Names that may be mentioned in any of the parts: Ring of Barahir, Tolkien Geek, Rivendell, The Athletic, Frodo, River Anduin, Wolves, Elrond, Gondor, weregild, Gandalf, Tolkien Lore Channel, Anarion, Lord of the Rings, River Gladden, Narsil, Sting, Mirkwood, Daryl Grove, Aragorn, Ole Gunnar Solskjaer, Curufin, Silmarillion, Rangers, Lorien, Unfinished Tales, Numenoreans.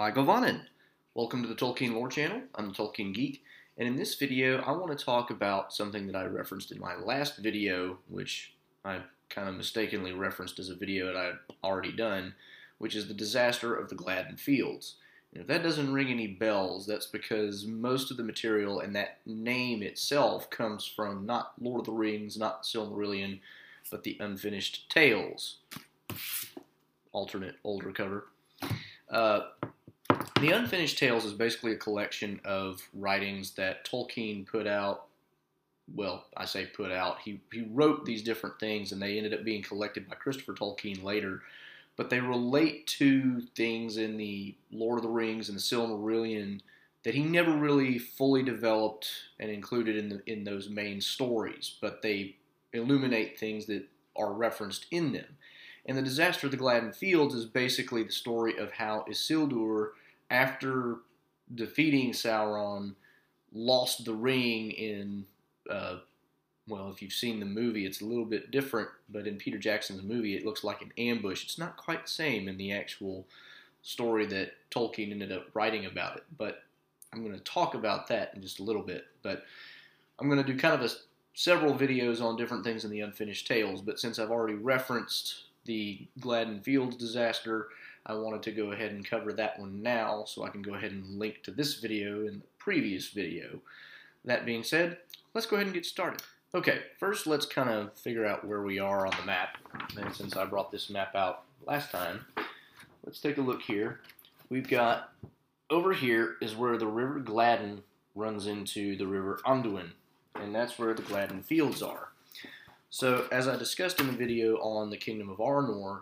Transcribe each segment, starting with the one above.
Michael Vannen. Welcome to the Tolkien Lore Channel. I'm the Tolkien Geek, and in this video I want to talk about something that I referenced in my last video, which I kind of mistakenly referenced as a video that I had already done, which is the Disaster of the Gladden Fields. And if that doesn't ring any bells, that's because most of the material and that name itself comes from not Lord of the Rings, not Silmarillion, but the Unfinished Tales. Alternate, older cover. The Unfinished Tales is basically a collection of writings that Tolkien put out. Well, I say put out. He wrote these different things, and they ended up being collected by Christopher Tolkien later. But they relate to things in the Lord of the Rings and the Silmarillion that he never really fully developed and included in those main stories. But they illuminate things that are referenced in them. And the Disaster of the Gladden Fields is basically the story of how Isildur, after defeating Sauron, lost the ring in, well, if you've seen the movie, it's a little bit different, but in Peter Jackson's movie, it looks like an ambush. It's not quite the same in the actual story that Tolkien ended up writing about it, but I'm going to talk about that in just a little bit. But I'm going to do kind of several videos on different things in the Unfinished Tales, but since I've already referenced the Gladden Fields disaster, I wanted to go ahead and cover that one now, so I can go ahead and link to this video and the previous video. That being said, let's go ahead and get started. Okay, first let's kind of figure out where we are on the map, and since I brought this map out last time, let's take a look here. We've got, over here is where the River Gladden runs into the River Anduin, and that's where the Gladden Fields are. So, as I discussed in the video on the Kingdom of Arnor,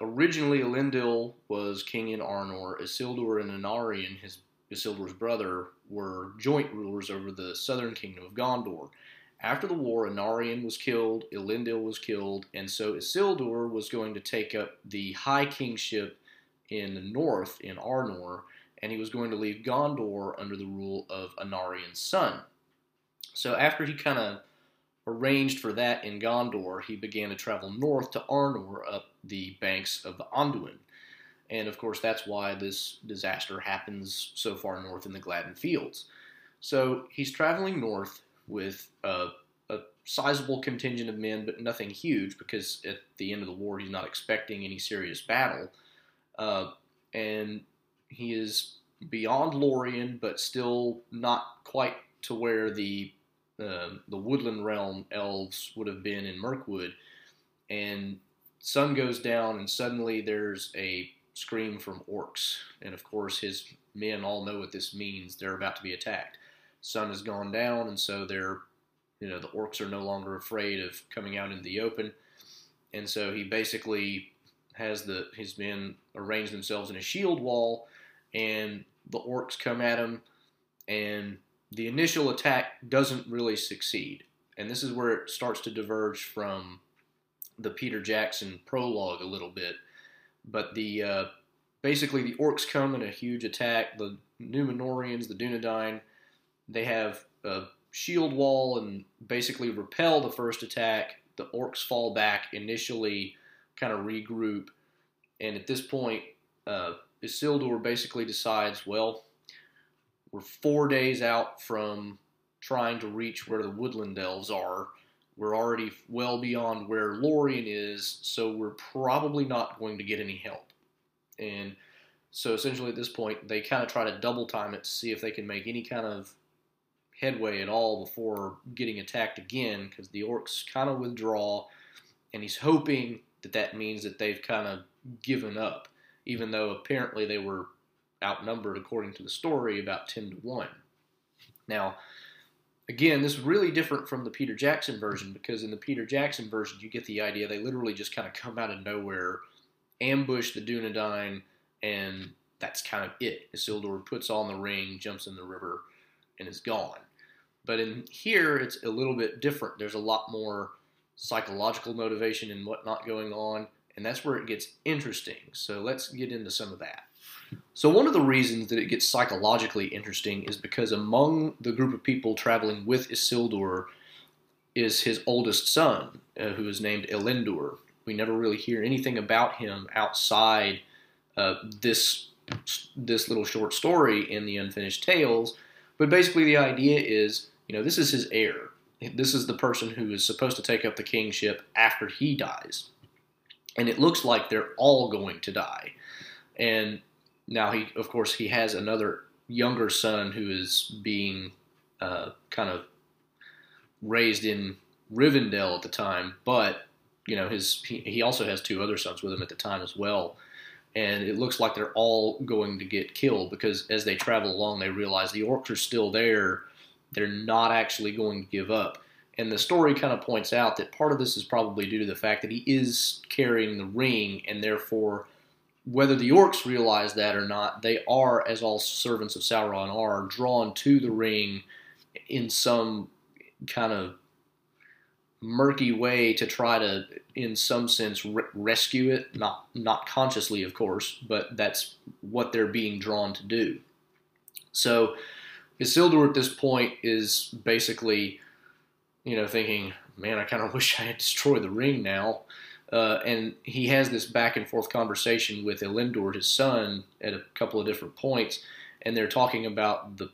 originally Elendil was king in Arnor. Isildur and Anarion, Isildur's brother, were joint rulers over the southern kingdom of Gondor. After the war, Anarion was killed, Elendil was killed, and so Isildur was going to take up the high kingship in the north, in Arnor, and he was going to leave Gondor under the rule of Anarion's son. So after he kind of arranged for that in Gondor, he began to travel north to Arnor up the banks of the Anduin. And of course, that's why this disaster happens so far north in the Gladden Fields. So he's traveling north with a sizable contingent of men, but nothing huge, because at the end of the war, he's not expecting any serious battle. And he is beyond Lorien, but still not quite to where the Woodland elves would have been in Mirkwood, and sun goes down, and suddenly there's a scream from orcs, and of course his men all know what this means. They're about to be attacked. Sun has gone down, and so they're, the orcs are no longer afraid of coming out into the open, and so he basically has his men arrange themselves in a shield wall, and the orcs come at him, and the initial attack doesn't really succeed, and this is where it starts to diverge from the Peter Jackson prologue a little bit, but basically the orcs come in a huge attack. The Numenoreans, the Dunedain, they have a shield wall and basically repel the first attack. The orcs fall back initially, kind of regroup, and at this point, Isildur basically decides, well, we're 4 days out from trying to reach where the Woodland elves are. We're already well beyond where Lorien is, so we're probably not going to get any help. And so essentially at this point, they kind of try to double time it to see if they can make any kind of headway at all before getting attacked again, because the orcs kind of withdraw, and he's hoping that that means that they've kind of given up, even though apparently they were outnumbered, according to the story, about 10-1. Now, again, this is really different from the Peter Jackson version, because in the Peter Jackson version, you get the idea they literally just kind of come out of nowhere, ambush the Dunedain, and that's kind of it. Isildur puts on the ring, jumps in the river, and is gone. But in here, it's a little bit different. There's a lot more psychological motivation and whatnot going on, and that's where it gets interesting. So let's get into some of that. So one of the reasons that it gets psychologically interesting is because among the group of people traveling with Isildur is his oldest son, who is named Elendur. We never really hear anything about him outside this this little short story in the Unfinished Tales. But basically the idea is, you know, this is his heir. This is the person who is supposed to take up the kingship after he dies. And it looks like they're all going to die. And now he, of course, he has another younger son who is being kind of raised in Rivendell at the time, but you know, he also has two other sons with him at the time as well, and it looks like they're all going to get killed because as they travel along, they realize the orcs are still there. They're not actually going to give up, and the story kind of points out that part of this is probably due to the fact that he is carrying the ring, and therefore, whether the orcs realize that or not, they are, as all servants of Sauron are, drawn to the ring in some kind of murky way to try to, in some sense, rescue it. Not consciously, of course, but that's what they're being drawn to do. So Isildur at this point is basically, you know, thinking, man, I kind of wish I had destroyed the ring now. And he has this back and forth conversation with Elendur, his son, at a couple of different points, and they're talking about the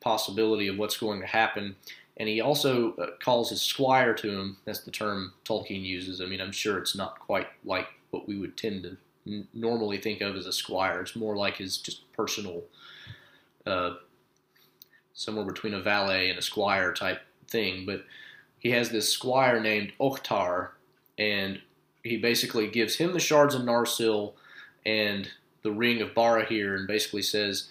possibility of what's going to happen. And he also calls his squire to him. That's the term Tolkien uses. I mean, I'm sure it's not quite like what we would tend to normally think of as a squire. It's more like his just personal, somewhere between a valet and a squire type thing. But he has this squire named Ohtar, and he basically gives him the shards of Narsil and the Ring of Barahir and basically says,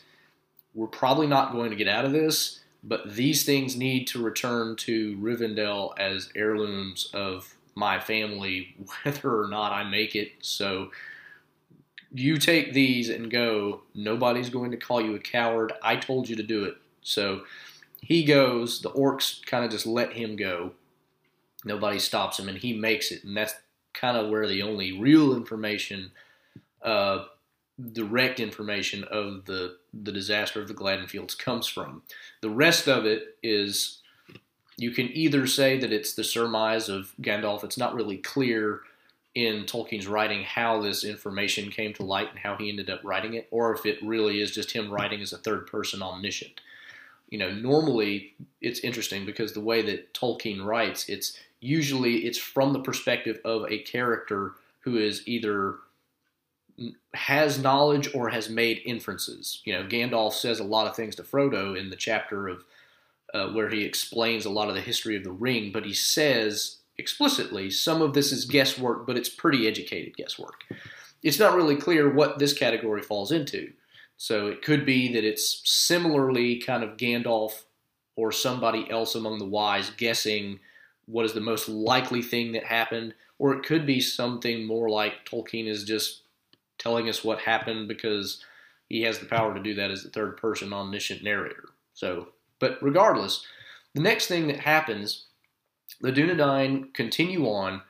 we're probably not going to get out of this, but these things need to return to Rivendell as heirlooms of my family, whether or not I make it. So you take these and go. Nobody's going to call you a coward. I told you to do it. So he goes. The orcs kind of just let him go. Nobody stops him, and he makes it. And that's kind of where the only real information, direct information of the disaster of the Gladden Fields comes from. The rest of it is, you can either say that it's the surmise of Gandalf. It's not really clear in Tolkien's writing how this information came to light and how he ended up writing it, or if it really is just him writing as a third person omniscient. You know, normally it's interesting because the way that Tolkien writes, it's usually from the perspective of a character who is either has knowledge or has made inferences. You know, Gandalf says a lot of things to Frodo in the chapter of where he explains a lot of the history of the ring, but he says explicitly some of this is guesswork, but it's pretty educated guesswork. It's not really clear what this category falls into. So it could be that it's similarly kind of Gandalf or somebody else among the wise guessing what is the most likely thing that happened, or it could be something more like Tolkien is just telling us what happened because he has the power to do that as the third-person omniscient narrator. So, but regardless, the next thing that happens, the Dunedain continue on,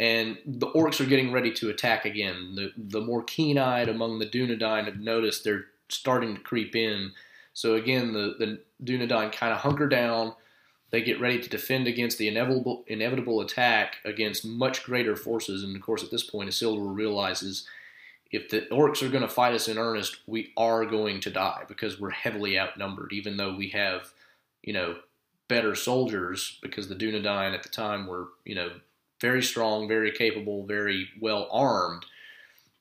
and the orcs are getting ready to attack again. The more keen-eyed among the Dunedain have noticed they're starting to creep in. So again, the Dunedain kind of hunker down. They get ready to defend against the inevitable attack against much greater forces. And of course, at this point, Isildur realizes, if the orcs are going to fight us in earnest, we are going to die because we're heavily outnumbered, even though we have, you know, better soldiers, because the Dunedain at the time were, you know, very strong, very capable, very well armed.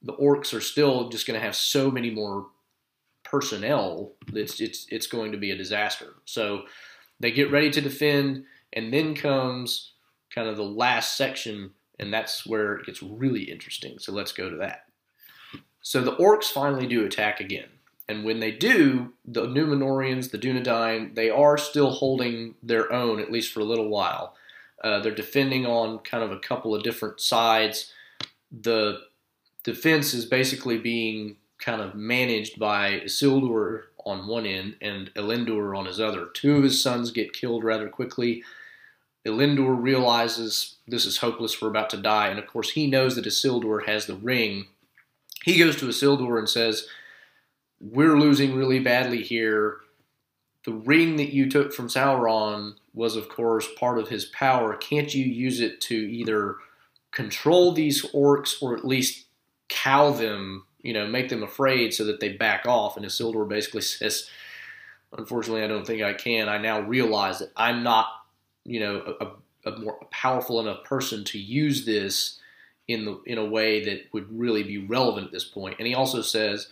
The orcs are still just going to have so many more personnel that it's going to be a disaster. So they get ready to defend, and then comes kind of the last section, and that's where it gets really interesting. So let's go to that. So the orcs finally do attack again. And when they do, the Numenoreans, the Dunedain, they are still holding their own, at least for a little while. They're defending on kind of a couple of different sides. The defense is basically being kind of managed by Isildur on one end and Elendur on his other. Two of his sons get killed rather quickly. Elendur realizes this is hopeless, we're about to die. And of course, he knows that Isildur has the ring. He goes to Isildur and says, we're losing really badly here. The ring that you took from Sauron was, of course, part of his power. Can't you use it to either control these orcs or at least cow them you know, make them afraid so that they back off. And Isildur basically says, unfortunately, I don't think I can. I now realize that I'm not, you know, a more powerful enough person to use this in a way that would really be relevant at this point. And he also says,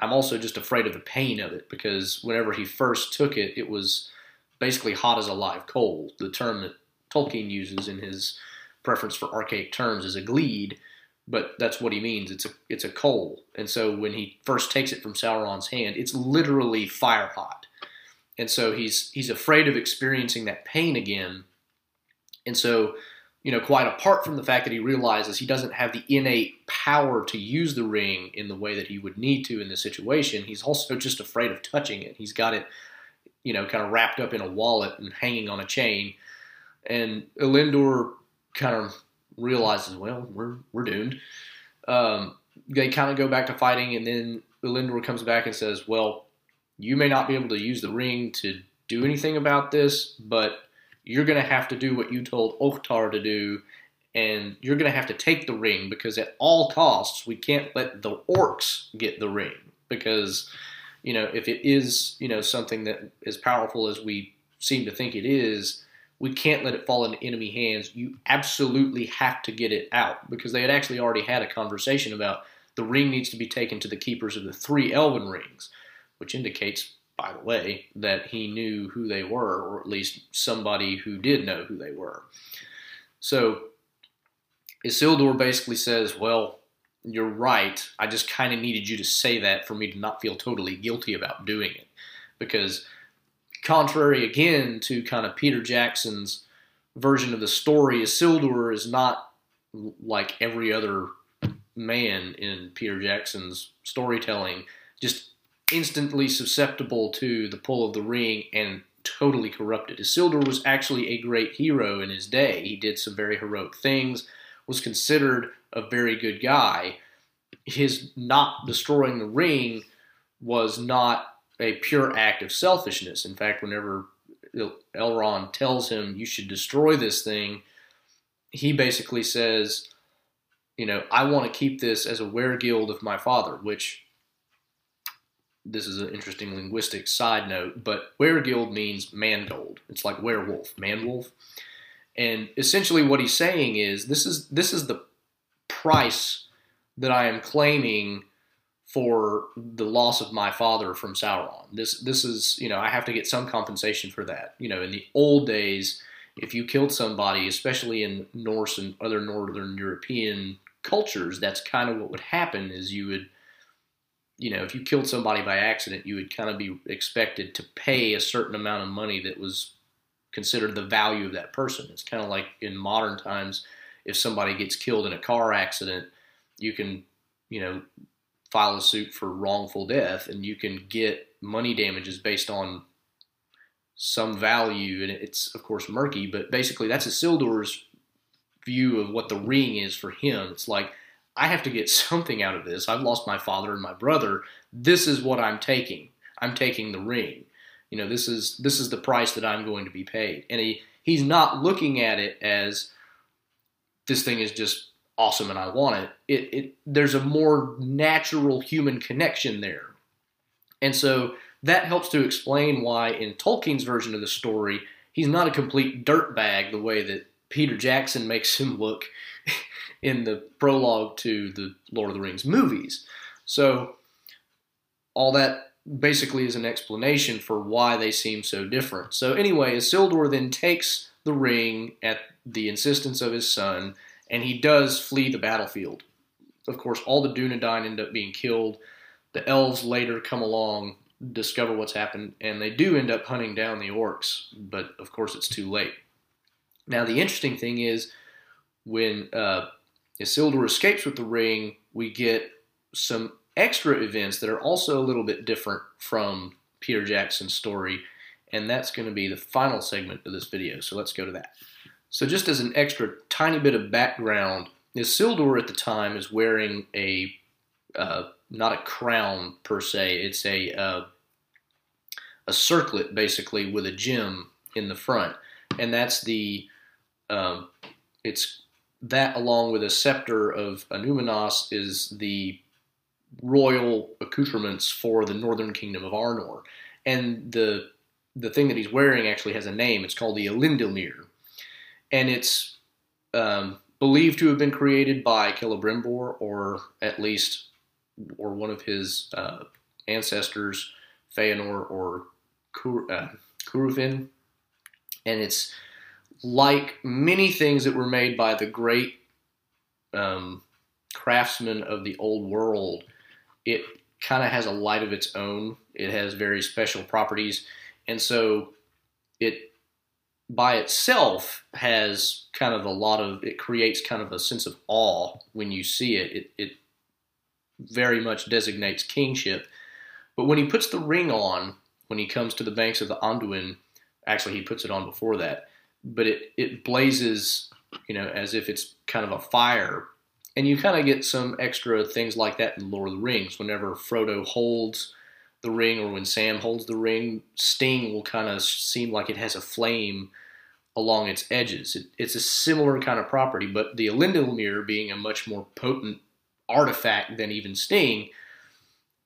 I'm also just afraid of the pain of it, because whenever he first took it, it was basically hot as a live coal. The term that Tolkien uses in his preference for archaic terms is a gleed, but that's what he means. It's a coal. And so when he first takes it from Sauron's hand, it's literally fire hot. And so he's afraid of experiencing that pain again. And so, you know, quite apart from the fact that he realizes he doesn't have the innate power to use the ring in the way that he would need to in this situation, he's also just afraid of touching it. He's got it, you know, kind of wrapped up in a wallet and hanging on a chain. And Elendur kind of realizes, well, we're doomed. They kind of go back to fighting, and then Elendur comes back and says, well, you may not be able to use the ring to do anything about this, but you're going to have to do what you told Ohtar to do, and you're going to have to take the ring, because at all costs, we can't let the orcs get the ring, because, you know, if it is, you know, something that as powerful as we seem to think it is, we can't let it fall into enemy hands. You absolutely have to get it out, because they had actually already had a conversation about the ring needs to be taken to the keepers of the three elven rings, which indicates, by the way, that he knew who they were, or at least somebody who did know who they were. So Isildur basically says, well, you're right. I just kind of needed you to say that for me to not feel totally guilty about doing it. Because contrary, again, to kind of Peter Jackson's version of the story, Isildur is not like every other man in Peter Jackson's storytelling, just instantly susceptible to the pull of the ring and totally corrupted. Isildur was actually a great hero in his day. He did some very heroic things, was considered a very good guy. His not destroying the ring was not a pure act of selfishness. In fact, whenever Elrond tells him, you should destroy this thing, he basically says, you know, I want to keep this as a weregild of my father, which... this is an interesting linguistic side note, but weregild means mangold. It's like werewolf, manwolf. And essentially what he's saying is, this is the price that I am claiming for the loss of my father from Sauron. This is, you know, I have to get some compensation for that. You know, in the old days, if you killed somebody, especially in Norse and other northern European cultures, that's kind of what would happen is you would, you know, if you killed somebody by accident, you would kind of be expected to pay a certain amount of money that was considered the value of that person. It's kind of like in modern times, if somebody gets killed in a car accident, you can, you know, file a suit for wrongful death, and you can get money damages based on some value. And it's, of course, murky, but basically that's Isildur's view of what the ring is for him. It's like, I have to get something out of this. I've lost my father and my brother. This is what I'm taking. I'm taking the ring. You know, this is the price that I'm going to be paid. And he's not looking at it as this thing is just awesome and I want it. There's a more natural human connection there. And so that helps to explain why in Tolkien's version of the story, he's not a complete dirtbag the way that Peter Jackson makes him look in the prologue to the Lord of the Rings movies. So all that basically is an explanation for why they seem so different. So anyway, Isildur then takes the ring at the insistence of his son, and he does flee the battlefield. Of course, all the Dunedain end up being killed. The elves later come along, discover what's happened, and they do end up hunting down the orcs, but of course it's too late. Now the interesting thing is, when Isildur escapes with the ring, we get some extra events that are also a little bit different from Peter Jackson's story, and that's going to be the final segment of this video, so let's go to that. So just as an extra tiny bit of background, Isildur at the time is wearing a, not a crown per se, it's a circlet basically with a gem in the front, and that's the, it's that along with a scepter of Anúminas is the royal accoutrements for the northern kingdom of Arnor. And the thing that he's wearing actually has a name. It's called the Elendilmir. And it's believed to have been created by Celebrimbor, or one of his ancestors, Feanor or Curufin. And it's like many things that were made by the great craftsmen of the old world. It kind of has a light of its own. It has very special properties. And so it by itself has kind of a lot of, it creates kind of a sense of awe when you see it. It very much designates kingship. But when he puts the ring on, when he comes to the banks of the Anduin, actually he puts it on before that, but it blazes, you know, as if it's kind of a fire. And you kind of get some extra things like that in Lord of the Rings. Whenever Frodo holds the ring, or when Sam holds the ring, Sting will kind of seem like it has a flame along its edges. It's a similar kind of property, but the Elendilmir being a much more potent artifact than even Sting,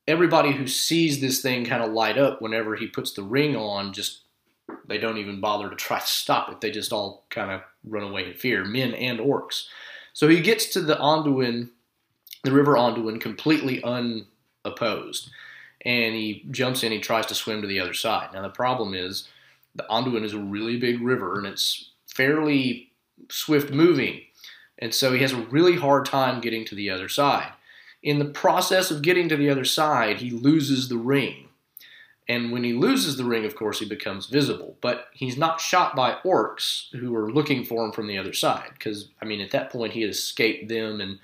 everybody who sees this thing kind of light up whenever he puts the ring on. Just they don't even bother to try to stop it. They just all kind of run away in fear, men and orcs. So he gets to the Anduin, the River Anduin, completely unopposed. And he jumps in, he tries to swim to the other side. Now the problem is, the Anduin is a really big river, and it's fairly swift moving. And so he has a really hard time getting to the other side. In the process of getting to the other side, he loses the ring. And when he loses the ring, of course, he becomes visible. But he's not shot by orcs who are looking for him from the other side. Because, I mean, at that point, he had escaped them, and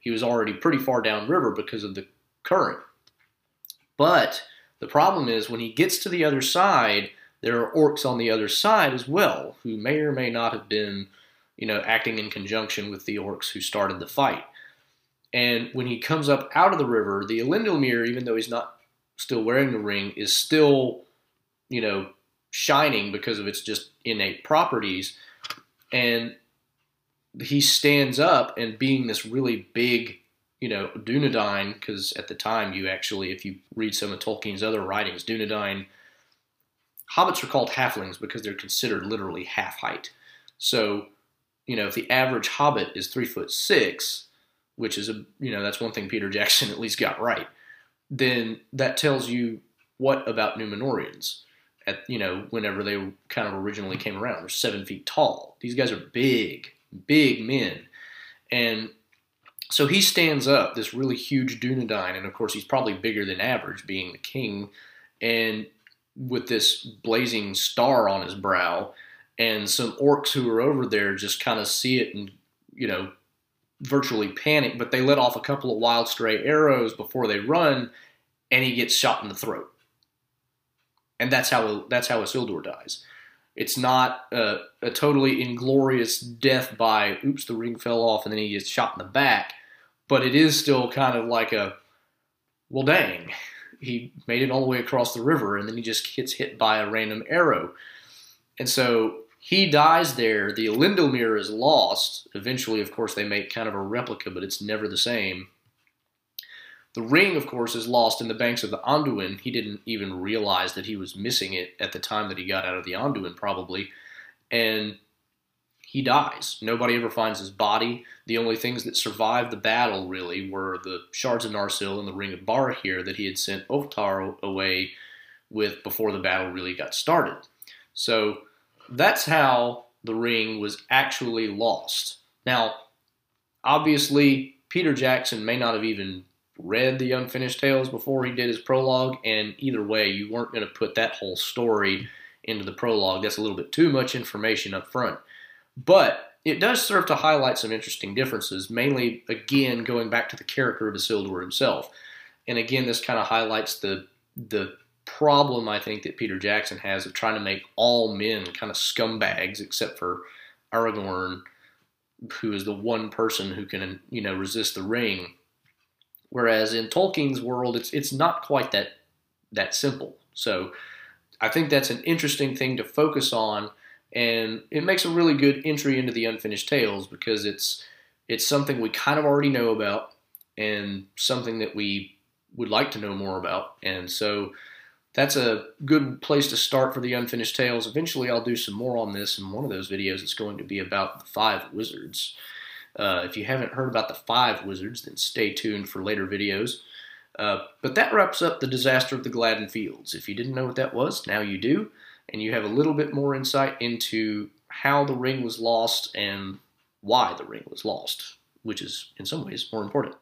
he was already pretty far downriver because of the current. But the problem is, when he gets to the other side, there are orcs on the other side as well, who may or may not have been, you know, acting in conjunction with the orcs who started the fight. And when he comes up out of the river, the Elendilmir, even though he's not still wearing the ring, is still, you know, shining because of its just innate properties. And he stands up, and being this really big, you know, Dunedain, because at the time you actually, if you read some of Tolkien's other writings, Dunedain, hobbits are called halflings because they're considered literally half height. So, you know, if the average hobbit is 3'6", which is, you know, that's one thing Peter Jackson at least got right, then that tells you what about Numenoreans at, you know, whenever they kind of originally came around. They're 7 feet tall. These guys are big, big men. And so he stands up, this really huge Dunedain, and of course he's probably bigger than average, being the king, and with this blazing star on his brow, and some orcs who are over there just kind of see it and, you know, virtually panic, but they let off a couple of wild stray arrows before they run, and he gets shot in the throat. And that's how Isildur dies. It's not a totally inglorious death by, oops, the ring fell off, and then he gets shot in the back, but it is still kind of like a, well, dang, he made it all the way across the river, and then he just gets hit by a random arrow. And so he dies there. The Elendilmir is lost. Eventually, of course, they make kind of a replica, but it's never the same. The ring, of course, is lost in the banks of the Anduin. He didn't even realize that he was missing it at the time that he got out of the Anduin, probably. And he dies. Nobody ever finds his body. The only things that survived the battle, really, were the shards of Narsil and the Ring of Barahir that he had sent Ohtar away with before the battle really got started. So that's how the ring was actually lost. Now, obviously, Peter Jackson may not have even read the Unfinished Tales before he did his prologue, and either way, you weren't going to put that whole story into the prologue. That's a little bit too much information up front. But it does serve to highlight some interesting differences, mainly, again, going back to the character of Isildur himself. And again, this kind of highlights the problem, I think, that Peter Jackson has of trying to make all men kind of scumbags, except for Aragorn, who is the one person who can, you know, resist the ring. Whereas in Tolkien's world, it's not quite that simple. So I think that's an interesting thing to focus on, and it makes a really good entry into the Unfinished Tales, because it's something we kind of already know about, and something that we would like to know more about. And so that's a good place to start for the Unfinished Tales. Eventually I'll do some more on this in one of those videos. It's going to be about the five wizards. If you haven't heard about the five wizards, then stay tuned for later videos. But that wraps up the Disaster of the Gladden Fields. If you didn't know what that was, now you do. And you have a little bit more insight into how the ring was lost and why the ring was lost, which is, in some ways, more important.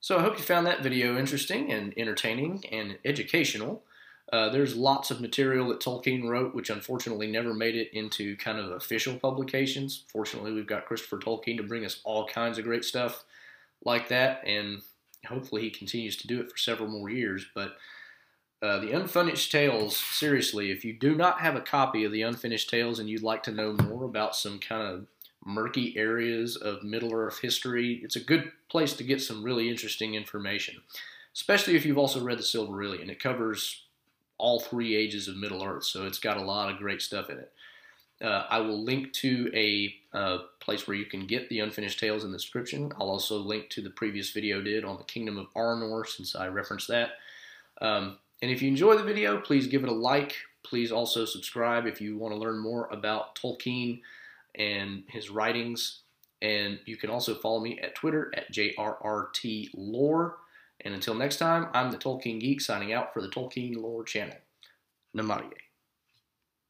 So I hope you found that video interesting and entertaining and educational. There's lots of material that Tolkien wrote, which unfortunately never made it into kind of official publications. Fortunately, we've got Christopher Tolkien to bring us all kinds of great stuff like that, and hopefully he continues to do it for several more years. But the Unfinished Tales, seriously, if you do not have a copy of the Unfinished Tales and you'd like to know more about some kind of murky areas of Middle-earth history, it's a good place to get some really interesting information, especially if you've also read the Silmarillion. It covers all three ages of Middle-earth, so it's got a lot of great stuff in it. I will link to a place where you can get the Unfinished Tales in the description. I'll also link to the previous video I did on the Kingdom of Arnor, since I referenced that. And if you enjoy the video, please give it a like. Please also subscribe if you want to learn more about Tolkien and his writings. And you can also follow me at Twitter at JRRTLore. And until next time, I'm the Tolkien Geek signing out for the Tolkien Lore Channel. Namaste.